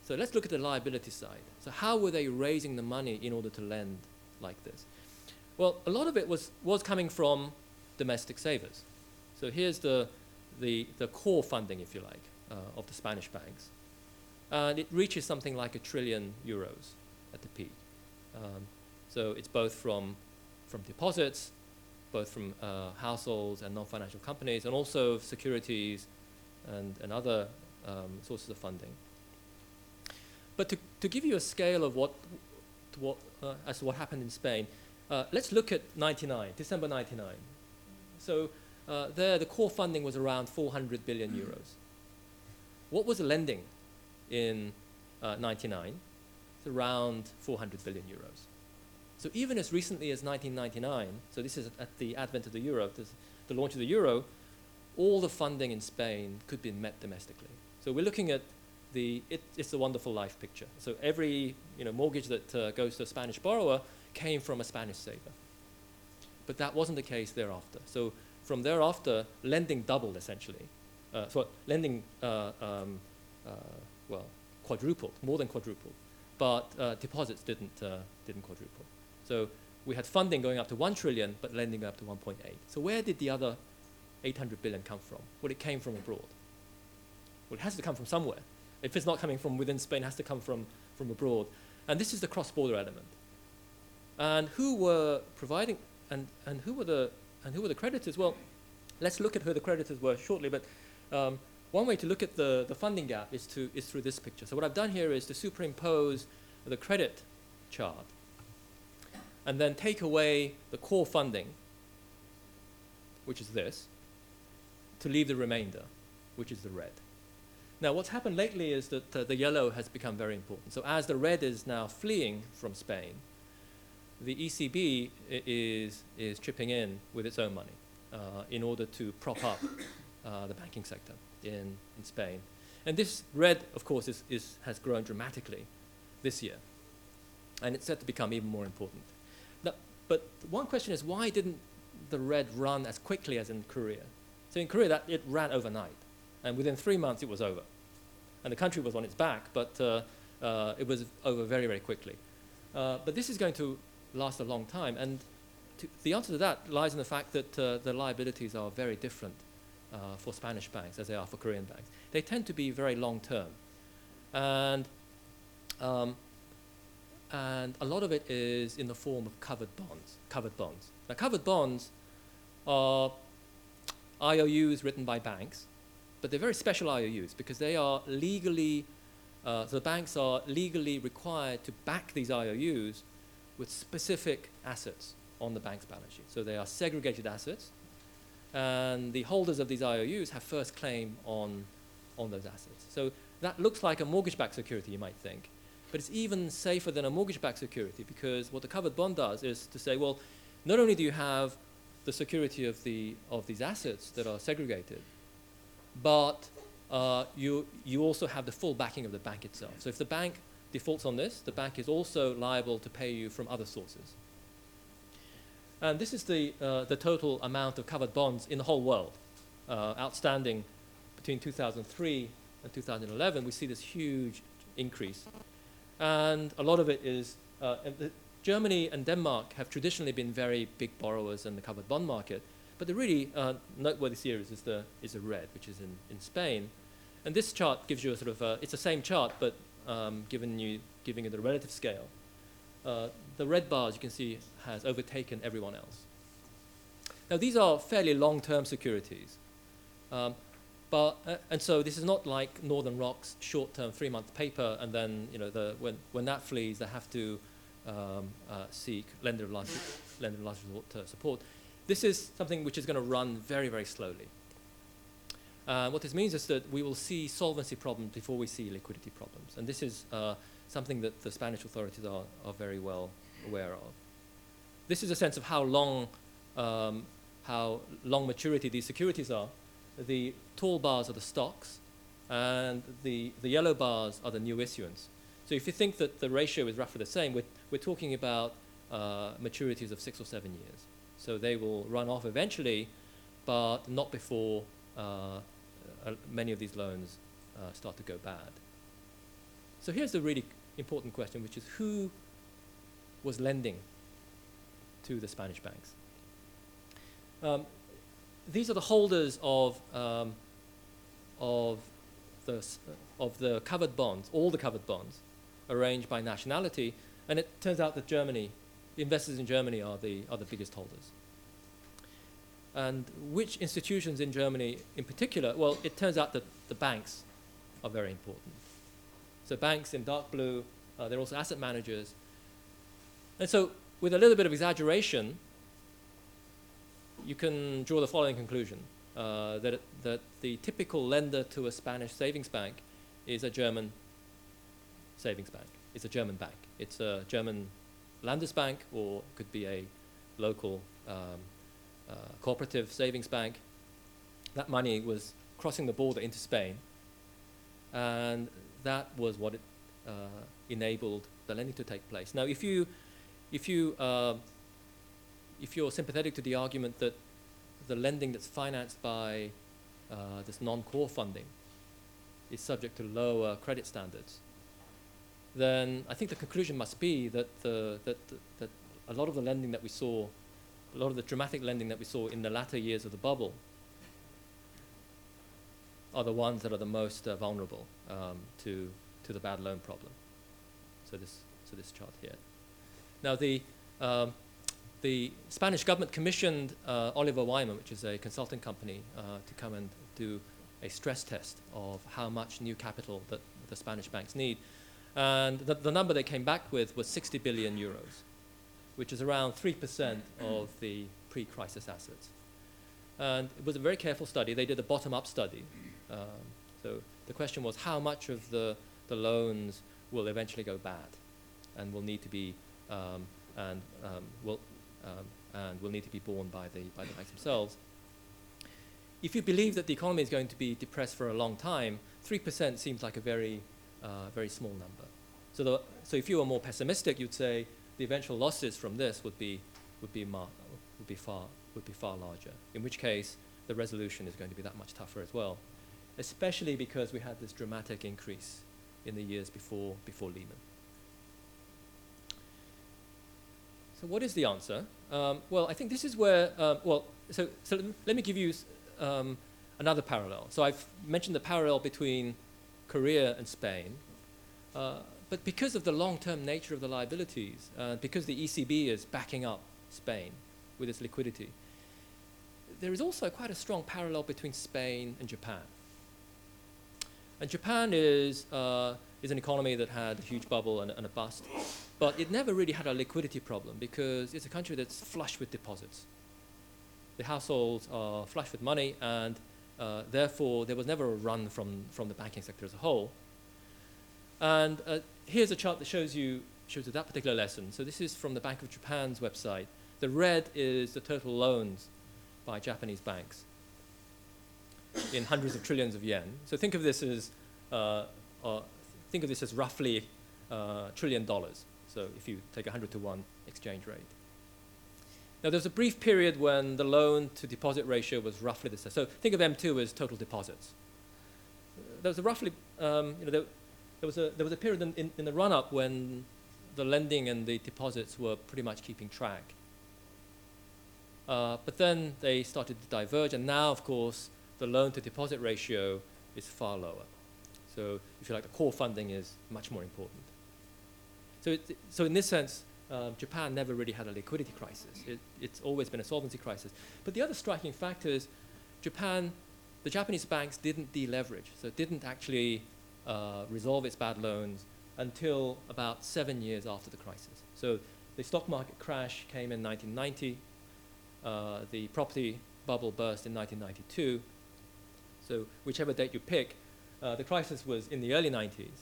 So let's look at the liability side. So how were they raising the money in order to lend like this? Well, a lot of it was, was coming from domestic savers. So here's the, the, the core funding, if you like, uh, of the Spanish banks. And it reaches something like a trillion euros at the peak. Um, so it's both from, from deposits, both from uh, households and non-financial companies, and also securities and, and other um, sources of funding. But to, to give you a scale of what, to what uh, as to what happened in Spain, uh, let's look at ninety-nine, December ninety-nine. So uh, there, the core funding was around four hundred billion euros. What was the lending in ninety-nine? Uh, it's around four hundred billion euros. So even as recently as nineteen ninety-nine, so this is at the advent of the euro, this, the launch of the euro, all the funding in Spain could be met domestically. So we're looking at the it, It's a Wonderful Life picture. So every you know, mortgage that uh, goes to a Spanish borrower came from a Spanish saver. But that wasn't the case thereafter. So from thereafter, lending doubled essentially. Uh, so lending, uh, um, uh, well, quadrupled, more than quadrupled. But uh, deposits didn't, uh, didn't quadruple. So we had funding going up to one trillion, but lending up to one point eight. So where did the other eight hundred billion come from? Well, it came from abroad. Well, it has to come from somewhere. If it's not coming from within Spain, it has to come from, from abroad. And this is the cross-border element. And who were providing, and, and, who were the, and who were the creditors? Well, let's look at who the creditors were shortly. But um, one way to look at the, the funding gap is, to, is through this picture. So what I've done here is to superimpose the credit chart and then take away the core funding, which is this, to leave the remainder, which is the red. Now, what's happened lately is that uh, the yellow has become very important. So as the red is now fleeing from Spain, the E C B is, is chipping in with its own money uh, in order to prop up uh, the banking sector in, in Spain. And this red, of course, is, is, has grown dramatically this year. And it's set to become even more important. Now, but one question is, why didn't the red run as quickly as in Korea? So in Korea, that, it ran overnight. And within three months, it was over. And the country was on its back, but uh, uh, it was over very, very quickly. Uh, but this is going to last a long time. And to, the answer to that lies in the fact that uh, the liabilities are very different uh, for Spanish banks as they are for Korean banks. They tend to be very long-term. And, um, and a lot of it is in the form of covered bonds. Covered bonds. Now, covered bonds are I O Us written by banks. But they're very special I O Us because they are legally, uh, so the banks are legally required to back these I O Us with specific assets on the bank's balance sheet. So they are segregated assets, and the holders of these I O Us have first claim on, on those assets. So that looks like a mortgage-backed security, you might think, but it's even safer than a mortgage-backed security because what the covered bond does is to say, well, not only do you have the security of, the, of these assets that are segregated, but uh, you, you also have the full backing of the bank itself. So if the bank defaults on this, the bank is also liable to pay you from other sources. And this is the, uh, the total amount of covered bonds in the whole world, uh, outstanding between two thousand three and two thousand eleven. We see this huge increase. And a lot of it is, uh, Germany and Denmark have traditionally been very big borrowers in the covered bond market. But the really uh, noteworthy series is the, is the red, which is in, in Spain. And this chart gives you a sort of, a, it's the same chart, but um, given you, giving it a relative scale. Uh, the red bar, as you can see, has overtaken everyone else. Now, these are fairly long-term securities. Um, but, uh, and so this is not like Northern Rock's short-term three-month paper, and then you know, the, when, when that flees, they have to um, uh, seek lender of last, lender of last resort support. This is something which is going to run very, very slowly. Uh, what this means is that we will see solvency problems before we see liquidity problems. And this is uh, something that the Spanish authorities are, are very well aware of. This is a sense of how long, um, how long maturity these securities are. The tall bars are the stocks, and the, the yellow bars are the new issuance. So if you think that the ratio is roughly the same, we're, we're talking about uh, maturities of six or seven years. So they will run off eventually, but not before uh, uh, many of these loans uh, start to go bad. So here's the really important question, which is who was lending to the Spanish banks? Um, these are the holders of, um, of, the, of the covered bonds, all the covered bonds, arranged by nationality. And it turns out that Germany, the investors in Germany are the, are the biggest holders. And which institutions in Germany in particular? Well, it turns out that the banks are very important. So banks in dark blue, uh, they're also asset managers. And so with a little bit of exaggeration, you can draw the following conclusion, uh, that, it, that the typical lender to a Spanish savings bank is a German savings bank. It's a German bank. It's a German Landesbank, or it could be a local um, uh, cooperative savings bank. That money was crossing the border into Spain, and that was what it uh, enabled the lending to take place. Now, if you, if you uh, if you're sympathetic to the argument that the lending that's financed by uh, this non-core funding is subject to lower credit standards, then I think the conclusion must be that, the, that, that a lot of the lending that we saw, a lot of the dramatic lending that we saw in the latter years of the bubble are the ones that are the most uh, vulnerable um, to, to the bad loan problem. So this, so this chart here. Now the, um, the Spanish government commissioned uh, Oliver Wyman, which is a consulting company, uh, to come and do a stress test of how much new capital that the Spanish banks need. And the, the number they came back with was sixty billion euros, which is around three percent of the pre-crisis assets. And it was a very careful study. They did a bottom-up study. Um, so the question was how much of the, the loans will eventually go bad and will need to be, um, and, um, will, Um, and will need to be borne by the, by the banks themselves. If you believe that the economy is going to be depressed for a long time, three percent seems like a very, uh, very small number. So, the, so if you were more pessimistic, you'd say the eventual losses from this would be, would be, mar would be, far, would be far larger, in which case the resolution is going to be that much tougher as well, especially because we had this dramatic increase in the years before, before Lehman. So what is the answer? Um, well, I think this is where, uh, well, so, so let me give you um, another parallel. So I've mentioned the parallel between Korea and Spain, uh, but because of the long-term nature of the liabilities, uh, because the E C B is backing up Spain with its liquidity, there is also quite a strong parallel between Spain and Japan. And Japan is, uh, is an economy that had a huge bubble and, and a bust. But it never really had a liquidity problem because it's a country that's flush with deposits. The households are flush with money, and uh, therefore there was never a run from, from the banking sector as a whole. And uh, here's a chart that shows you, shows you that particular lesson. So this is from the Bank of Japan's website. The red is the total loans by Japanese banks in hundreds of trillions of yen. So think of this as, uh, uh, think of this as roughly a uh, trillion dollars. So if you take a one hundred to one exchange rate. Now there's a brief period when the loan to deposit ratio was roughly the same. So think of M two as total deposits. There was a roughly, um, you know, there, there, was a, there was a period in, in, in the run up when the lending and the deposits were pretty much keeping track. Uh, but then they started to diverge, and now of course the loan to deposit ratio is far lower. So if you like, the core funding is much more important. So, it, so in this sense, uh, Japan never really had a liquidity crisis. It, it's always been a solvency crisis. But the other striking factor is Japan, the Japanese banks didn't deleverage, so it didn't actually uh, resolve its bad loans until about seven years after the crisis. So the stock market crash came in nineteen ninety. Uh, the property bubble burst in nineteen ninety-two. So whichever date you pick, uh, the crisis was in the early nineties.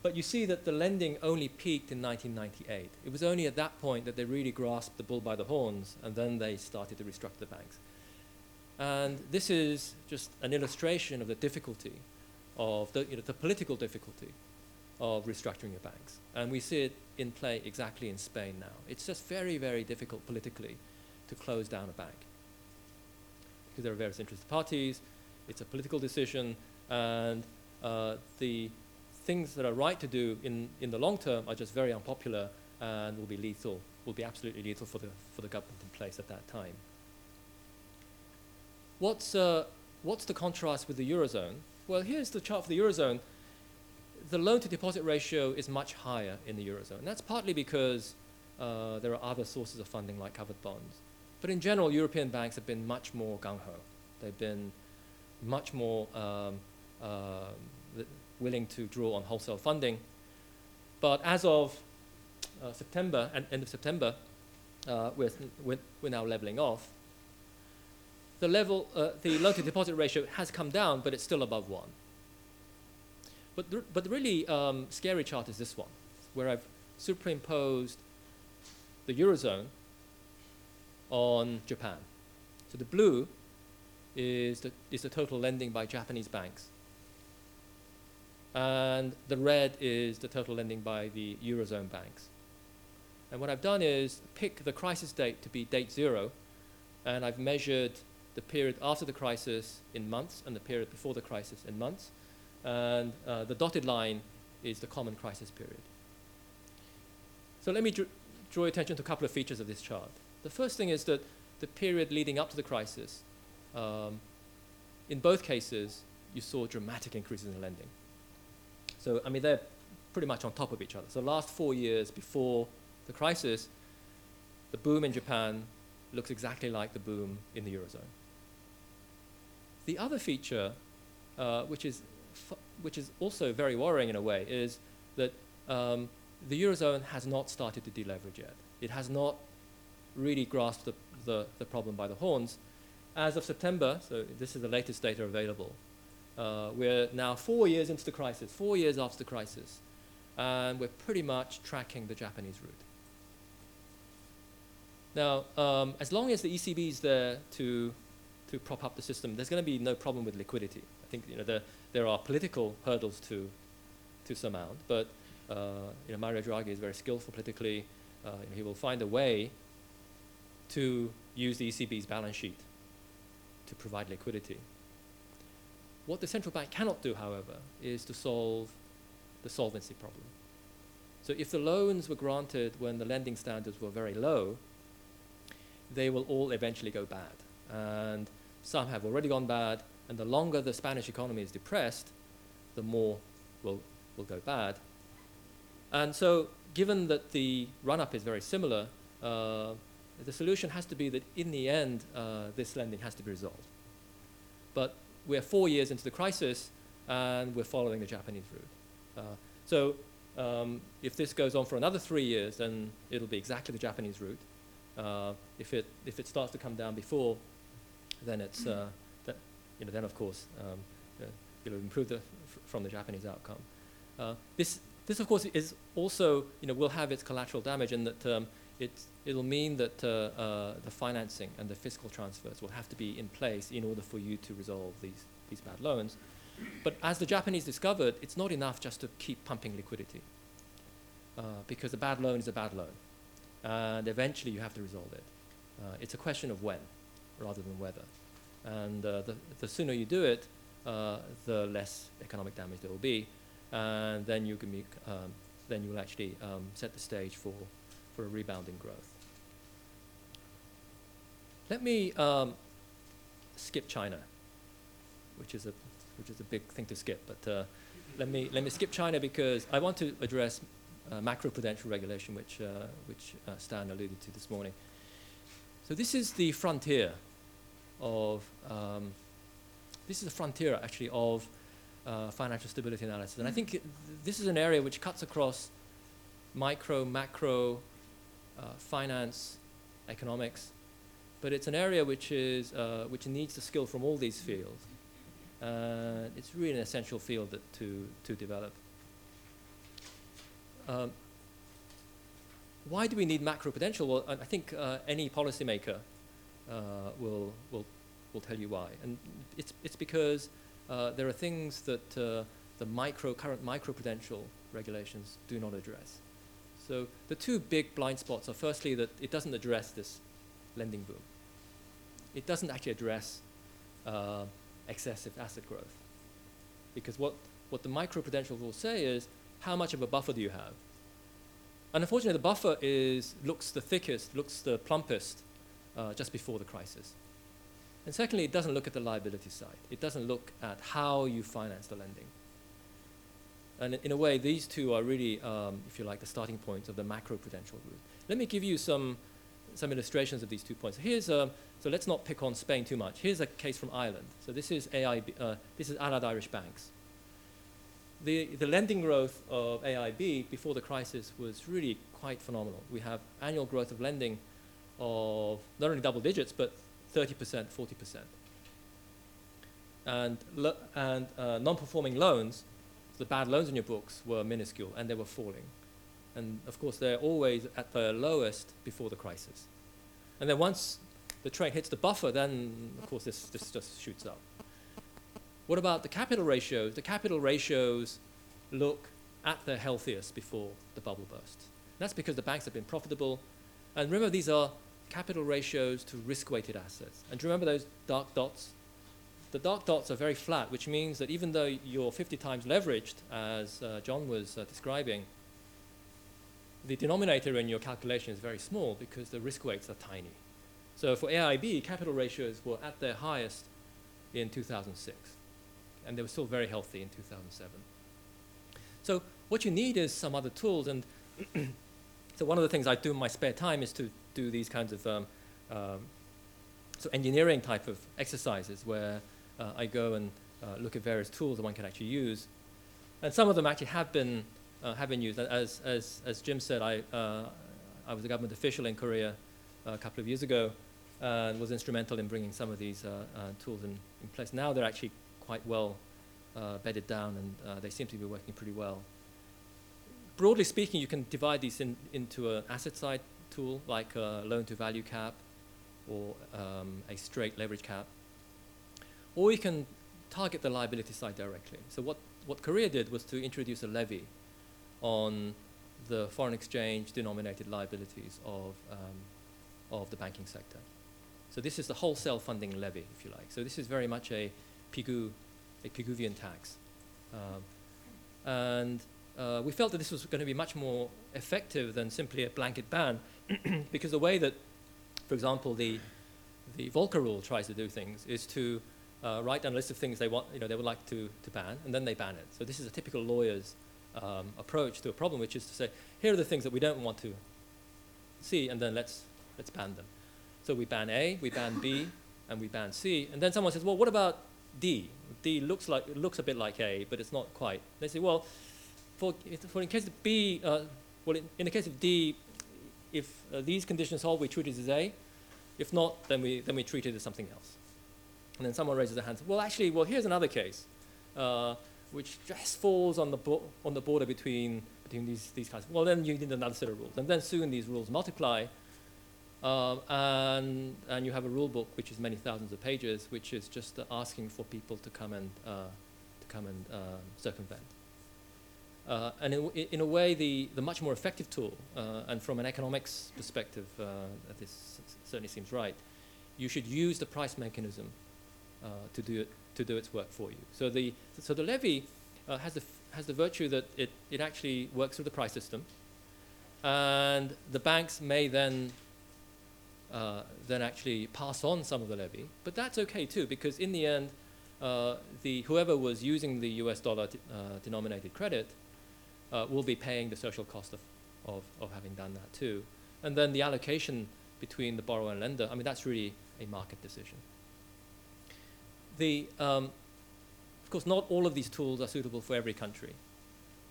But you see that the lending only peaked in nineteen ninety-eight. It was only at that point that they really grasped the bull by the horns, and then they started to restructure the banks. And this is just an illustration of the difficulty of the, you know, the political difficulty of restructuring your banks. And we see it in play exactly in Spain now. It's just very, very difficult politically to close down a bank, because there are various interested parties. It's a political decision, and uh, the things that are right to do in, in the long term are just very unpopular and will be lethal, will be absolutely lethal for the, for the government in place at that time. What's, uh, what's the contrast with the Eurozone? Well, here's the chart for the Eurozone. The loan-to-deposit ratio is much higher in the Eurozone. And that's partly because uh, there are other sources of funding like covered bonds. But in general, European banks have been much more gung-ho. They've been much more um, uh, willing to draw on wholesale funding. But as of uh, September, and end of September, uh, we're, we're, we're now leveling off. The level, uh, the loan-to-deposit ratio has come down, but it's still above one. But the, but the really um, scary chart is this one, where I've superimposed the Eurozone on Japan. So the blue is the, is the total lending by Japanese banks. And the red is the total lending by the Eurozone banks. And what I've done is pick the crisis date to be date zero, and I've measured the period after the crisis in months and the period before the crisis in months. And uh, the dotted line is the common crisis period. So let me dr draw attention to a couple of features of this chart. The first thing is that the period leading up to the crisis, um, in both cases, you saw dramatic increases in lending. So, I mean, they're pretty much on top of each other. So the last four years before the crisis, the boom in Japan looks exactly like the boom in the Eurozone. The other feature, uh, which is which is also very worrying in a way, is that um, the Eurozone has not started to deleverage yet. It has not really grasped the, the, the problem by the horns. As of September, so this is the latest data available, uh, we're now four years into the crisis, four years after the crisis, and we're pretty much tracking the Japanese route. Now, um, as long as the E C B is there to, to prop up the system, there's going to be no problem with liquidity. I think you know, there, there are political hurdles to, to surmount, but uh, you know, Mario Draghi is very skillful politically. Uh, and he will find a way to use the E C B's balance sheet to provide liquidity. What the central bank cannot do, however, is to solve the solvency problem. So if the loans were granted when the lending standards were very low, they will all eventually go bad. And some have already gone bad, and the longer the Spanish economy is depressed, the more will, will go bad. And so given that the run-up is very similar, uh, the solution has to be that in the end, uh, this lending has to be resolved. But we're four years into the crisis, and we're following the Japanese route. Uh, so um, if this goes on for another three years, then it'll be exactly the Japanese route. Uh, if it if it starts to come down before, then it's uh, that you know then of course um, uh, it'll improve the f from the Japanese outcome. Uh, this this of course is also you know will have its collateral damage in that um, it it'll mean that uh, uh, the financing and the fiscal transfers will have to be in place in order for you to resolve these these bad loans. But as the Japanese discovered, it's not enough just to keep pumping liquidity uh, because a bad loan is a bad loan. And eventually you have to resolve it. Uh, it's a question of when, rather than whether. And uh, the, the sooner you do it, uh, the less economic damage there will be. And then you can be, um, then you will actually um, set the stage for, for a rebounding growth. Let me um, skip China, which is a which is a big thing to skip. But uh, let me let me skip China because I want to address Uh, macroprudential regulation, which, uh, which uh, Stan alluded to this morning. So this is the frontier of, um, this is the frontier actually of uh, financial stability analysis. And I think it, this is an area which cuts across micro, macro, uh, finance, economics, but it's an area which is uh, which needs the skill from all these fields. Uh, it's really an essential field that to to develop. Um, why do we need macroprudential? Well, I, I think uh, any policymaker uh, will will will tell you why, and it's it's because uh, there are things that uh, the micro current microprudential regulations do not address. So the two big blind spots are firstly that it doesn't address this lending boom. It doesn't actually address uh, excessive asset growth, because what what the microprudential will say is how much of a buffer do you have? And unfortunately, the buffer is looks the thickest, looks the plumpest uh, just before the crisis. And secondly, it doesn't look at the liability side. It doesn't look at how you finance the lending. And in a way, these two are really, um, if you like, the starting points of the macroprudential route. Let me give you some some illustrations of these two points. Here's um, so let's not pick on Spain too much. Here's a case from Ireland. So this is A I B. Uh, this is Allied Irish Banks. The the lending growth of A I B before the crisis was really quite phenomenal. We have annual growth of lending of not only double digits but thirty percent, forty percent, and lo and uh, non-performing loans. The bad loans in your books were minuscule, and they were falling. And of course, they're always at the lowest before the crisis. And then once the train hits the buffer, then of course this, this just shoots up. What about the capital ratios? The capital ratios look at their healthiest before the bubble bursts. And that's because the banks have been profitable. And remember, these are capital ratios to risk-weighted assets. And do you remember those dark dots? The dark dots are very flat, which means that even though you're fifty times leveraged, as uh, John was uh, describing, the denominator in your calculation is very small because the risk weights are tiny. So for A I B, capital ratios were at their highest in two thousand six, and they were still very healthy in two thousand seven. So what you need is some other tools, and so one of the things I do in my spare time is to do these kinds of um, um, so engineering type of exercises where Uh, I go and uh, look at various tools that one can actually use, and some of them actually have been uh, have been used. As as as Jim said, I uh, I was a government official in Korea uh, a couple of years ago, uh, and was instrumental in bringing some of these uh, uh, tools in, in place. Now they're actually quite well uh, bedded down, and uh, they seem to be working pretty well. Broadly speaking, you can divide these in, into an asset side tool like a loan to value cap, or um, a straight leverage cap. Or you can target the liability side directly. So what, what Korea did was to introduce a levy on the foreign exchange denominated liabilities of, um, of the banking sector. So this is the wholesale funding levy, if you like. So this is very much a Pigou, a Pigouvian tax. Um, and uh, we felt that this was going to be much more effective than simply a blanket ban, because the way that, for example, the, the Volcker rule tries to do things is to Uh, write down a list of things they want, you know, they would like to, to ban, and then they ban it. So this is a typical lawyer's um, approach to a problem, which is to say, here are the things that we don't want to see, and then let's let's ban them. So we ban A, we ban B, and we ban C, and then someone says, well, what about D? D looks like it looks a bit like A, but it's not quite. They say, well, for for in case of B, uh, well, in, in the case of D, if uh, these conditions hold, we treat it as A. If not, then we then we treat it as something else. And then someone raises their hand. Well, actually, well, here's another case, uh, which just falls on the bo on the border between between these these kinds. Well, then you need another set of rules, and then soon these rules multiply, um, and and you have a rule book which is many thousands of pages, which is just uh, asking for people to come and uh, to come and uh, circumvent. Uh, and in, in a way, the the much more effective tool, uh, and from an economics perspective, uh, this certainly seems right. You should use the price mechanism Uh, to do it, to do its work for you. So the so the levy uh, has the has the virtue that it it actually works through the price system, and the banks may then uh, then actually pass on some of the levy. But that's okay too, because in the end, uh, the whoever was using the U S dollar uh, denominated credit uh, will be paying the social cost of, of of having done that too. And then the allocation between the borrower and lender, I mean, that's really a market decision. The, um, Of course, not all of these tools are suitable for every country.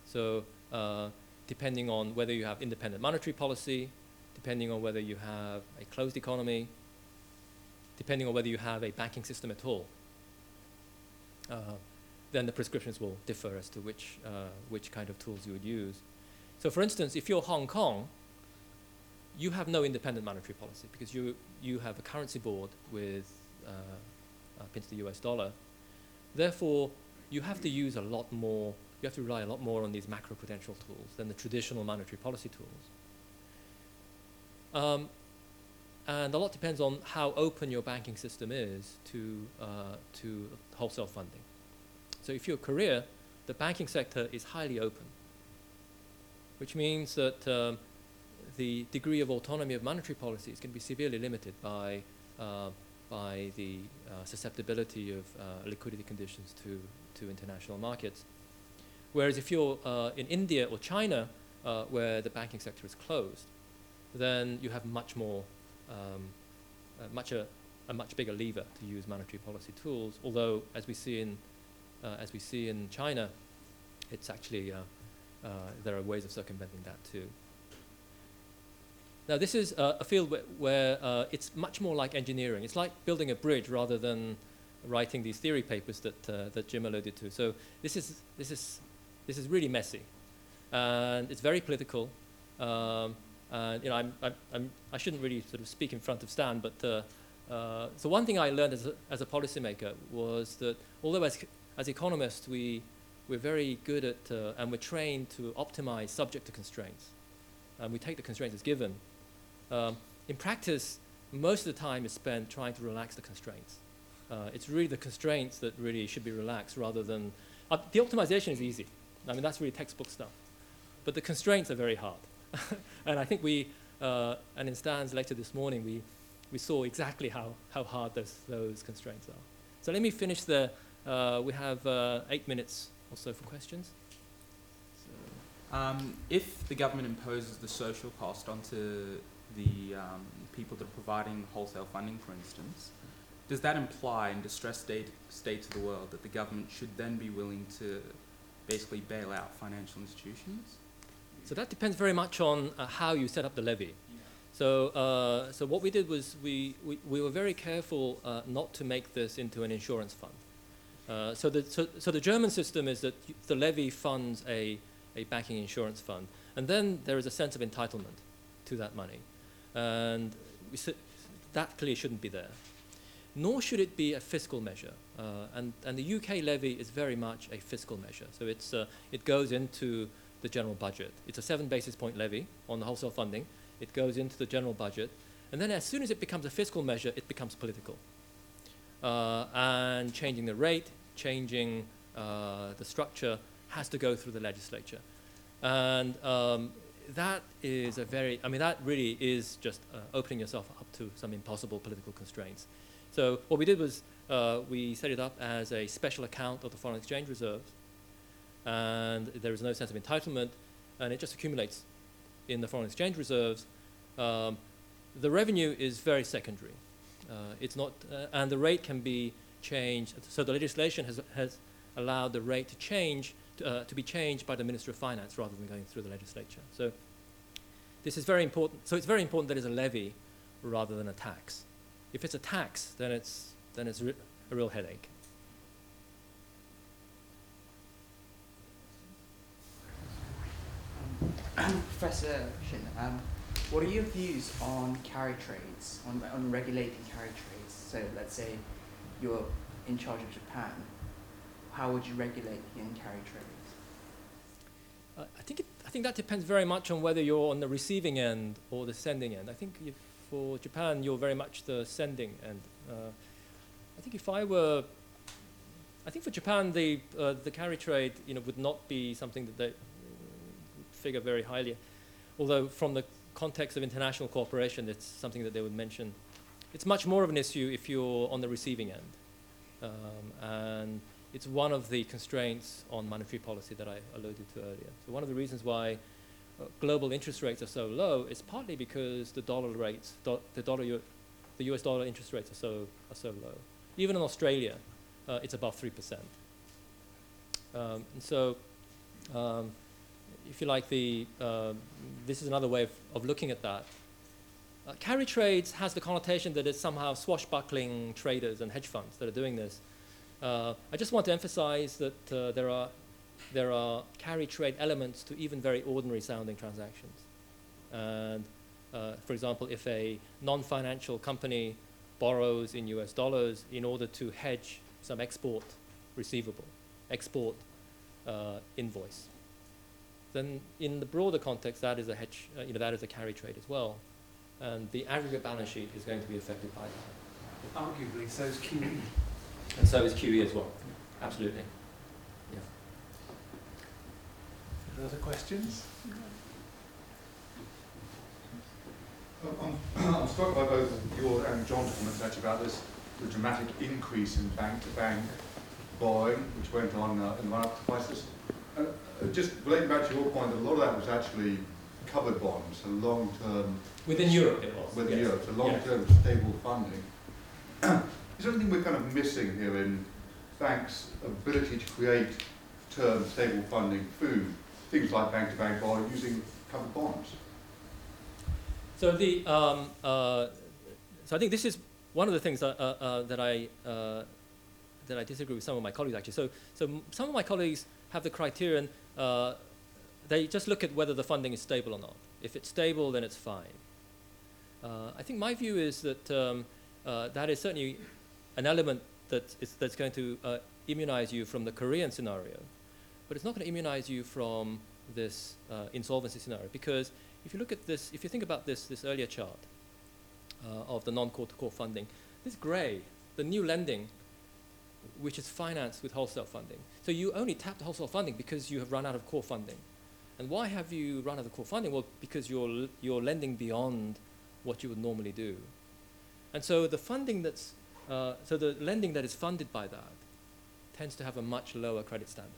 So uh, depending on whether you have independent monetary policy, depending on whether you have a closed economy, depending on whether you have a banking system at all, uh, then the prescriptions will differ as to which, uh, which kind of tools you would use. So for instance, if you're Hong Kong, you have no independent monetary policy because you, you have a currency board with uh, uh, pinned to the U S dollar. Therefore, you have to use a lot more, you have to rely a lot more on these macroprudential tools than the traditional monetary policy tools. Um, and a lot depends on how open your banking system is to, uh, to wholesale funding. So if you're Korea, the banking sector is highly open, which means that um, the degree of autonomy of monetary policy is going to be severely limited by, uh, by the uh, susceptibility of uh, liquidity conditions to, to international markets. Whereas if you're uh, in India or China, uh, where the banking sector is closed, then you have much more, um, uh, much a, a much bigger lever to use monetary policy tools. Although, as we see in, uh, as we see in China, it's actually uh, uh, there are ways of circumventing that too. Now, this is uh, a field where, where uh, it's much more like engineering. It's like building a bridge rather than writing these theory papers that uh, that Jim alluded to. So this is this is this is really messy, and it's very political. Um, and you know, I'm, I'm, I'm, I shouldn't really sort of speak in front of Stan, but uh, uh, so one thing I learned as a, as a policymaker was that although as as economists we we're very good at uh, and we're trained to optimize subject to constraints, and we take the constraints as given. Um, in practice, most of the time is spent trying to relax the constraints. Uh, it's really the constraints that really should be relaxed rather than... Uh, the optimization is easy. I mean, that's really textbook stuff. But the constraints are very hard. And I think we, uh, and in Stan's lecture this morning, we, we saw exactly how, how hard those, those constraints are. So let me finish there. Uh, we have uh, eight minutes or so for questions. So. Um, if the government imposes the social cost onto the um, people that are providing wholesale funding, for instance, does that imply in distressed state, states of the world that the government should then be willing to basically bail out financial institutions? So that depends very much on uh, how you set up the levy. Yeah. So, uh, so what we did was we, we, we were very careful uh, not to make this into an insurance fund. Uh, so, the, so, so the German system is that the levy funds a, a banking insurance fund, and then there is a sense of entitlement to that money. And we s that clearly shouldn't be there. Nor should it be a fiscal measure. Uh, and, and the U K levy is very much a fiscal measure. So it's, uh, it goes into the general budget. It's a seven basis point levy on the wholesale funding. It goes into the general budget. And then as soon as it becomes a fiscal measure, it becomes political. Uh, and changing the rate, changing uh, the structure has to go through the legislature. And um, that is a very, I mean, that really is just uh, opening yourself up to some impossible political constraints. So what we did was uh, we set it up as a special account of the foreign exchange reserves, and there is no sense of entitlement, and it just accumulates in the foreign exchange reserves. Um, the revenue is very secondary. Uh, it's not, uh, and the rate can be changed. So the legislation has, has allowed the rate to change, Uh, to be changed by the Minister of Finance rather than going through the legislature. So this is very important. So it's very important that it's a levy rather than a tax. If it's a tax, then it's then it's re a real headache. Um, Professor Shin, um, what are your views on carry trades, on, on regulating carry trades? So let's say you're in charge of Japan. How would you regulate the yen carry trades? Uh, I think it, I think that depends very much on whether you're on the receiving end or the sending end. I think if for Japan you're very much the sending end. Uh, I think if I were, I think for Japan the uh, the carry trade you know would not be something that they figure very highly, although from the context of international cooperation it's something that they would mention. It's much more of an issue if you're on the receiving end, um, and it's one of the constraints on monetary policy that I alluded to earlier. So one of the reasons why uh, global interest rates are so low is partly because the dollar rates, do, the dollar, the U S dollar interest rates are so are so low. Even in Australia, uh, it's above three percent. Um, and so, um, if you like, the uh, this is another way of, of looking at that. Uh, carry trades has the connotation that it's somehow swashbuckling traders and hedge funds that are doing this. Uh, I just want to emphasize that uh, there are there are carry trade elements to even very ordinary sounding transactions. And uh, for example, if a non-financial company borrows in U S dollars in order to hedge some export receivable, export uh, invoice, then in the broader context, that is a hedge, uh, you know, that is a carry trade as well, and the aggregate balance sheet is going to be affected by that. Arguably, so is Q E, and so is Q E as well. Absolutely. Yeah. Any other questions? I'm, I'm struck by both your and John's comments actually about this, the dramatic increase in bank-to-bank borrowing, which went on uh, in the run-up to the crisis. And just relating back to your point, that a lot of that was actually covered bonds, so long-term... Within Europe it was. Within yes. Europe, so long-term yes. stable funding. Is there anything we're kind of missing here in banks' ability to create term stable funding through things like bank-to-bank borrowing using covered bonds? So the um, uh, so I think this is one of the things that, uh, uh, that I uh, that I disagree with some of my colleagues actually. So so some of my colleagues have the criterion uh, they just look at whether the funding is stable or not. If it's stable, then it's fine. Uh, I think my view is that um, uh, that is certainly an element that is that's going to uh, immunize you from the Korean scenario, but it's not going to immunize you from this uh, insolvency scenario because. If you look at this, if you think about this, this earlier chart uh, of the non-core-to-core funding, this grey, the new lending, which is financed with wholesale funding. So you only tapped wholesale funding because you have run out of core funding. And why have you run out of core funding? Well, because you're, you're lending beyond what you would normally do. And so the funding that's, uh, so the lending that is funded by that tends to have a much lower credit standard.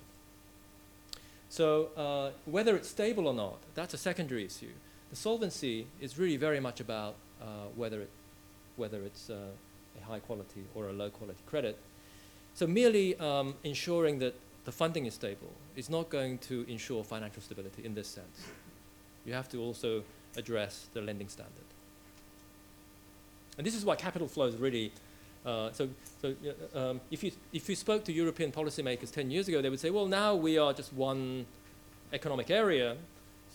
So uh, whether it's stable or not, that's a secondary issue. The solvency is really very much about uh, whether, it, whether it's uh, a high quality or a low quality credit. So merely um, ensuring that the funding is stable is not going to ensure financial stability in this sense. You have to also address the lending standard. And this is why capital flows really Uh, so, so um, if you if you spoke to European policymakers ten years ago, they would say, "Well, now we are just one economic area.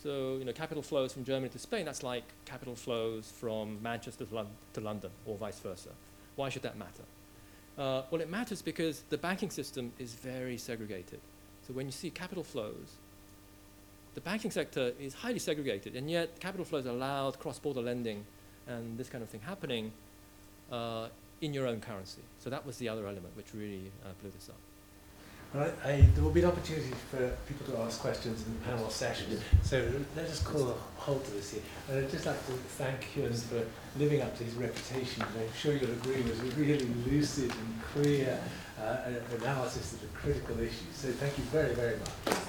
So, you know, capital flows from Germany to Spain. That's like capital flows from Manchester to, Lon to London, or vice versa. Why should that matter?" Uh, well, it matters because the banking system is very segregated. So, when you see capital flows, the banking sector is highly segregated, and yet capital flows allowed cross-border lending and this kind of thing happening. Uh, in your own currency. So that was the other element which really uh, blew this up. Well, I, I, there will be an opportunity for people to ask questions in the panel session, so let us call a halt to this here. And I'd just like to thank Huynh for living up to his reputation. I'm sure you'll agree with a really lucid and clear uh, analysis of the critical issues. So thank you very, very much.